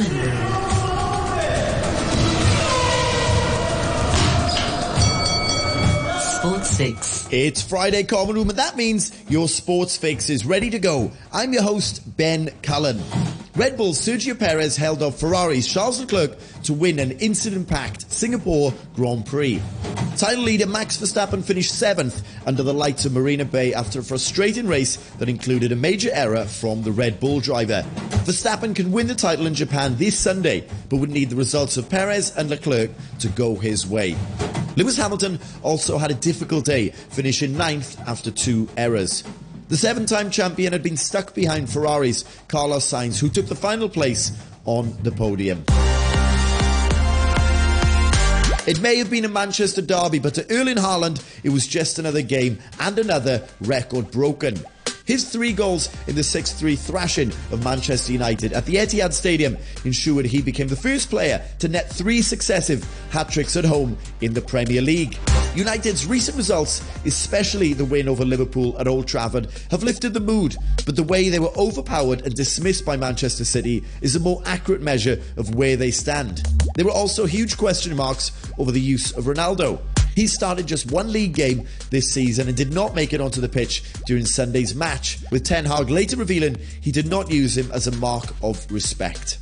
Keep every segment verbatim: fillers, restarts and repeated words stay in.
McCallum. SportsFix. It's Friday, Common Room, and that means your SportsFix is ready to go. I'm your host, Ben Cullen. Red Bull's Sergio Perez held off Ferrari's Charles Leclerc to win an incident-packed Singapore Grand Prix. Title leader Max Verstappen finished seventh under the lights of Marina Bay after a frustrating race that included a major error from the Red Bull driver. Verstappen can win the title in Japan this Sunday, but would need the results of Perez and Leclerc to go his way. Lewis Hamilton also had a difficult day, finishing ninth after two errors. The seven-time champion had been stuck behind Ferrari's Carlos Sainz, who took the final place on the podium. It may have been a Manchester derby, but to Erling Haaland, it was just another game and another record broken. His three goals in the six three thrashing of Manchester United at the Etihad Stadium ensured he became the first player to net three successive hat-tricks at home in the Premier League. United's recent results, especially the win over Liverpool at Old Trafford, have lifted the mood, but the way they were overpowered and dismissed by Manchester City is a more accurate measure of where they stand. There were also huge question marks over the use of Ronaldo. He started just one league game this season and did not make it onto the pitch during Sunday's match, with Ten Hag later revealing he did not use him as a mark of respect.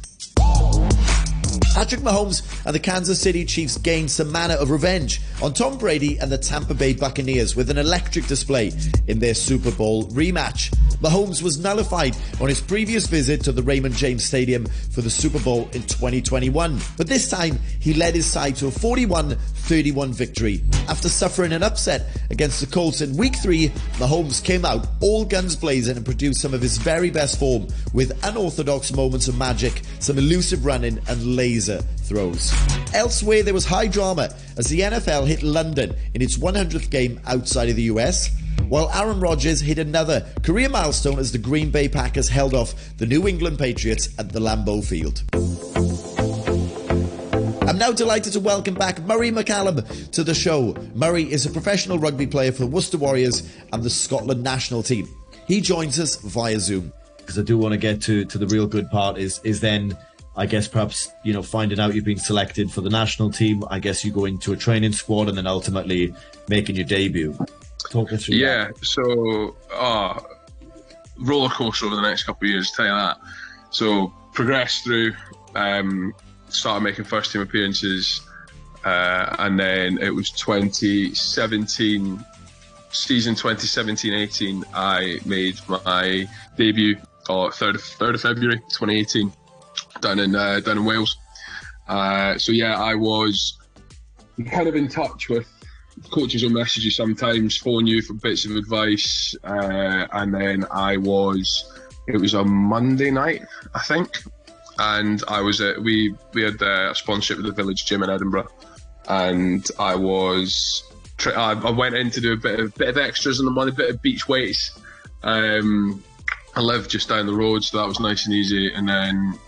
Patrick Mahomes and the Kansas City Chiefs gained some manner of revenge on Tom Brady and the Tampa Bay Buccaneers with an electric display in their Super Bowl rematch. Mahomes was nullified on his previous visit to the Raymond James Stadium for the Super Bowl in twenty twenty-one, but this time he led his side to a forty-one thirty-one victory. After suffering an upset against the Colts in week three, Mahomes came out all guns blazing and produced some of his very best form with unorthodox moments of magic, some elusive running and laser throws. Elsewhere, there was high drama as the N F L hit London in its one hundredth game outside of the U S, while Aaron Rodgers hit another career milestone as the Green Bay Packers held off the New England Patriots at the Lambeau Field. I'm now delighted to welcome back Murray McCallum to the show. Murray is a professional rugby player for the Worcester Warriors and the Scotland national team. He joins us via Zoom. Because I do want to get to, to the real good part is, is then, I guess, perhaps, you know, finding out you've been selected for the national team. I guess you go into a training squad and then ultimately making your debut. Talk us through yeah, that. so uh, roller coaster over the next couple of years, tell you that. So progressed through, um, started making first team appearances, uh, and then it was twenty seventeen, season twenty seventeen eighteen, I made my debut on third of February twenty eighteen down in uh, down in Wales. Uh, so yeah, I was kind of in touch with. Coaches will message you sometimes, phone you for bits of advice, uh, and then I was, it was a Monday night, I think, and I was at, we, we had a sponsorship with the Village Gym in Edinburgh, and I was, I went in to do a bit of, bit of extras on the Monday, a bit of beach weights. Um, I lived just down the road, so that was nice and easy, and then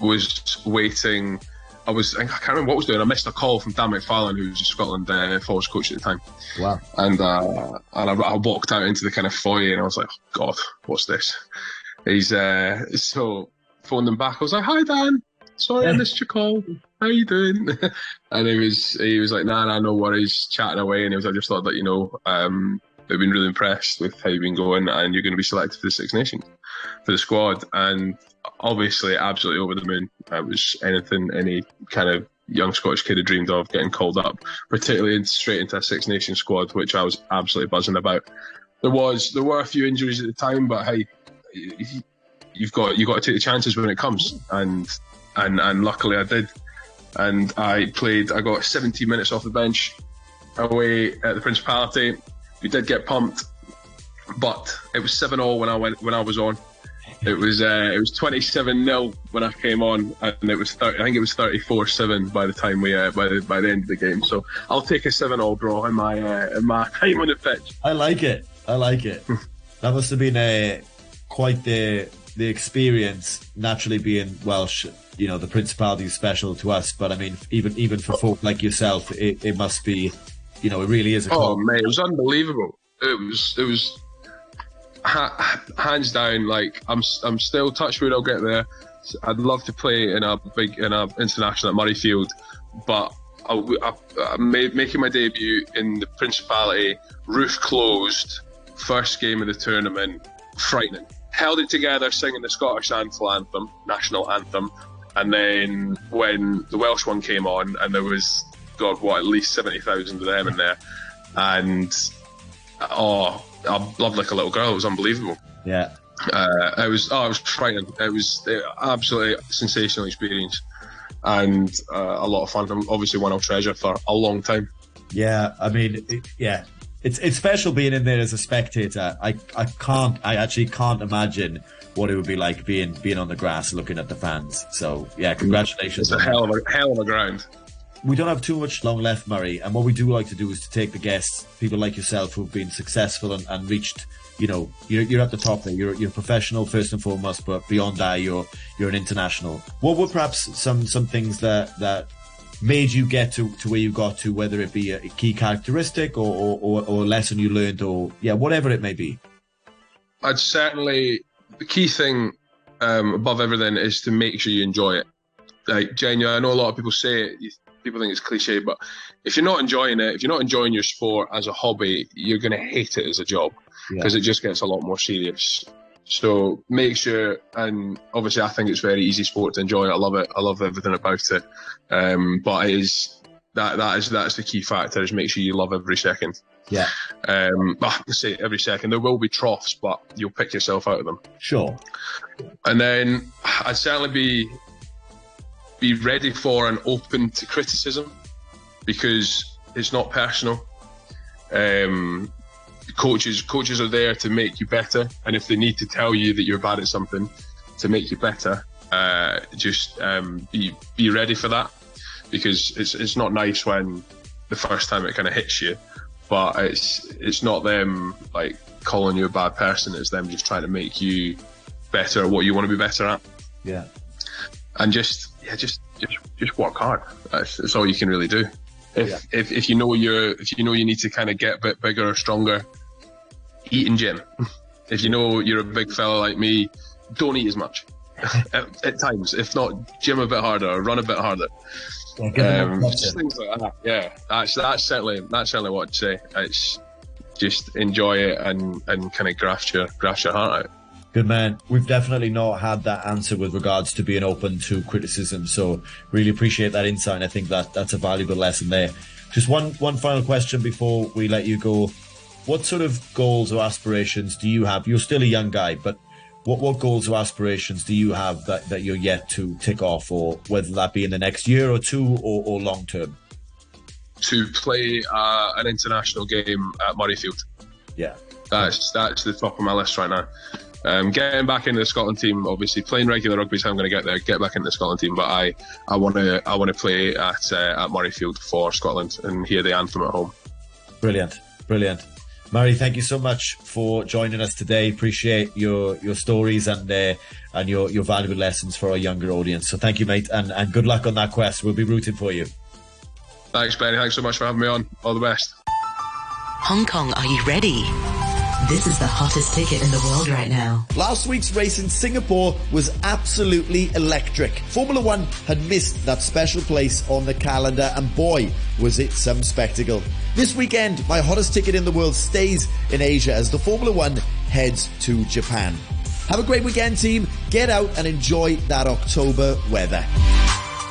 was waiting. I was, I can't remember what I was doing. I missed a call from Dan McFarlane, who was a Scotland uh, forwards coach at the time. Wow. And, uh, and I, I walked out into the kind of foyer and I was like, oh, God, what's this? He's uh, so phoned him back. I was like, hi, Dan. Sorry, I missed your call. How are you doing? And he was, he was like, nah, nah, no worries. Chatting away. And he was like, I just thought that, you know, um, they've been really impressed with how you've been going and you're going to be selected for the Six Nations, for the squad. And obviously, absolutely over the moon. It was anything any kind of young Scottish kid had dreamed of, getting called up, particularly straight into a Six Nations squad, which I was absolutely buzzing about. There was there were a few injuries at the time, but hey, you've got you've got to take the chances when it comes, and and and luckily I did, and I played. I got seventeen minutes off the bench away at the Principality. We did get pumped, but it was seven all when I went when I was on. It was uh, it was twenty-seven nil when I came on, and it was thirty, I think it was thirty-four seven by the time we uh, by the by the end of the game. So I'll take a seven all draw in my uh, in my time on the pitch. I like it. I like it. That must have been a quite the the experience. Naturally, being Welsh, you know, the Principality is special to us. But I mean, even even for folk like yourself, it, it must be, you know, it really is. A oh man, it was unbelievable. It was it was. ha- hands down, like I'm, I'm still touch wood. I'll get there. I'd love to play in a big, in a international at Murrayfield, but I, I, I'm making my debut in the Principality, roof closed, first game of the tournament. Frightening. Held it together, singing the Scottish national anthem, national anthem, and then when the Welsh one came on, and there was, God, what, at least seventy thousand of them in there, and oh, I loved like a little girl. It was unbelievable. Yeah. Uh, it was, oh, it was frightening. It was an absolutely sensational experience, and uh, a lot of fun. Obviously, one I'll treasure for a long time. Yeah, I mean, it, yeah. It's it's special being in there as a spectator. I, I can't I actually can't imagine what it would be like being being on the grass looking at the fans. So yeah, congratulations. It's a hell of a hell of a ground. We don't have too much long left, Murray, and what we do like to do is to take the guests, people like yourself who've been successful and, and reached, you know, you're you're at the top there. You're you're professional first and foremost, but beyond that you're you're an international. What were perhaps some, some things that, that made you get to, to where you got to, whether it be a key characteristic or, or, or, or a lesson you learned or, yeah, whatever it may be? I'd certainly, the key thing um, above everything is to make sure you enjoy it. Like, genuinely, I know a lot of people say it, people think it's cliche, but if you're not enjoying it, if you're not enjoying your sport as a hobby, you're going to hate it as a job because yeah. It just gets a lot more serious. So make sure, and obviously I think it's a very easy sport to enjoy. I love it. I love everything about it. Um, but it is that that is that's the key factor, is make sure you love every second. Yeah. Um, I have to say every second. There will be troughs, but you'll pick yourself out of them. Sure. And then I'd certainly be be ready for and open to criticism, because it's not personal. Um. Coaches coaches are there to make you better, and if they need to tell you that you're bad at something to make you better, uh, just um, be be ready for that, because it's it's not nice when the first time it kind of hits you, but it's it's not them like calling you a bad person, it's them just trying to make you better at what you want to be better at. Yeah. And just yeah, just just, just work hard. That's, that's all you can really do. If, yeah. if if you know you're if you know you need to kind of get a bit bigger or stronger, eat in gym. If you know you're a big fella like me, don't eat as much at, at times. If not, gym a bit harder, run a bit harder. Yeah, um, just things like that. Yeah, that's that's certainly that's certainly what I'd say. It's just enjoy it and, and kind of graft your graft your heart out. Good man. We've definitely not had that answer with regards to being open to criticism. So really appreciate that insight. And I think that that's a valuable lesson there. Just one, one final question before we let you go. What sort of goals or aspirations do you have? You're still a young guy, but what, what goals or aspirations do you have that, that you're yet to tick off, or whether that be in the next year or two or, or long term? To play uh, an international game at Murrayfield. Yeah. That's, that's the top of my list right now. Um, getting back into the Scotland team, obviously playing regular rugby is how I'm going to get there. Get back into the Scotland team, but I I want to I want to play at uh, at Murrayfield for Scotland and hear the anthem at home. Brilliant, brilliant, Murray. Thank you so much for joining us today. Appreciate your your stories and uh, and your your valuable lessons for our younger audience. So thank you, mate, and and good luck on that quest. We'll be rooting for you. Thanks, Benny. Thanks so much for having me on. All the best. Hong Kong, are you ready? This is the hottest ticket in the world right now. Last week's race in Singapore was absolutely electric. Formula One had missed that special place on the calendar, and boy, was it some spectacle. This weekend, my hottest ticket in the world stays in Asia as the Formula One heads to Japan. Have a great weekend, team. Get out and enjoy that October weather.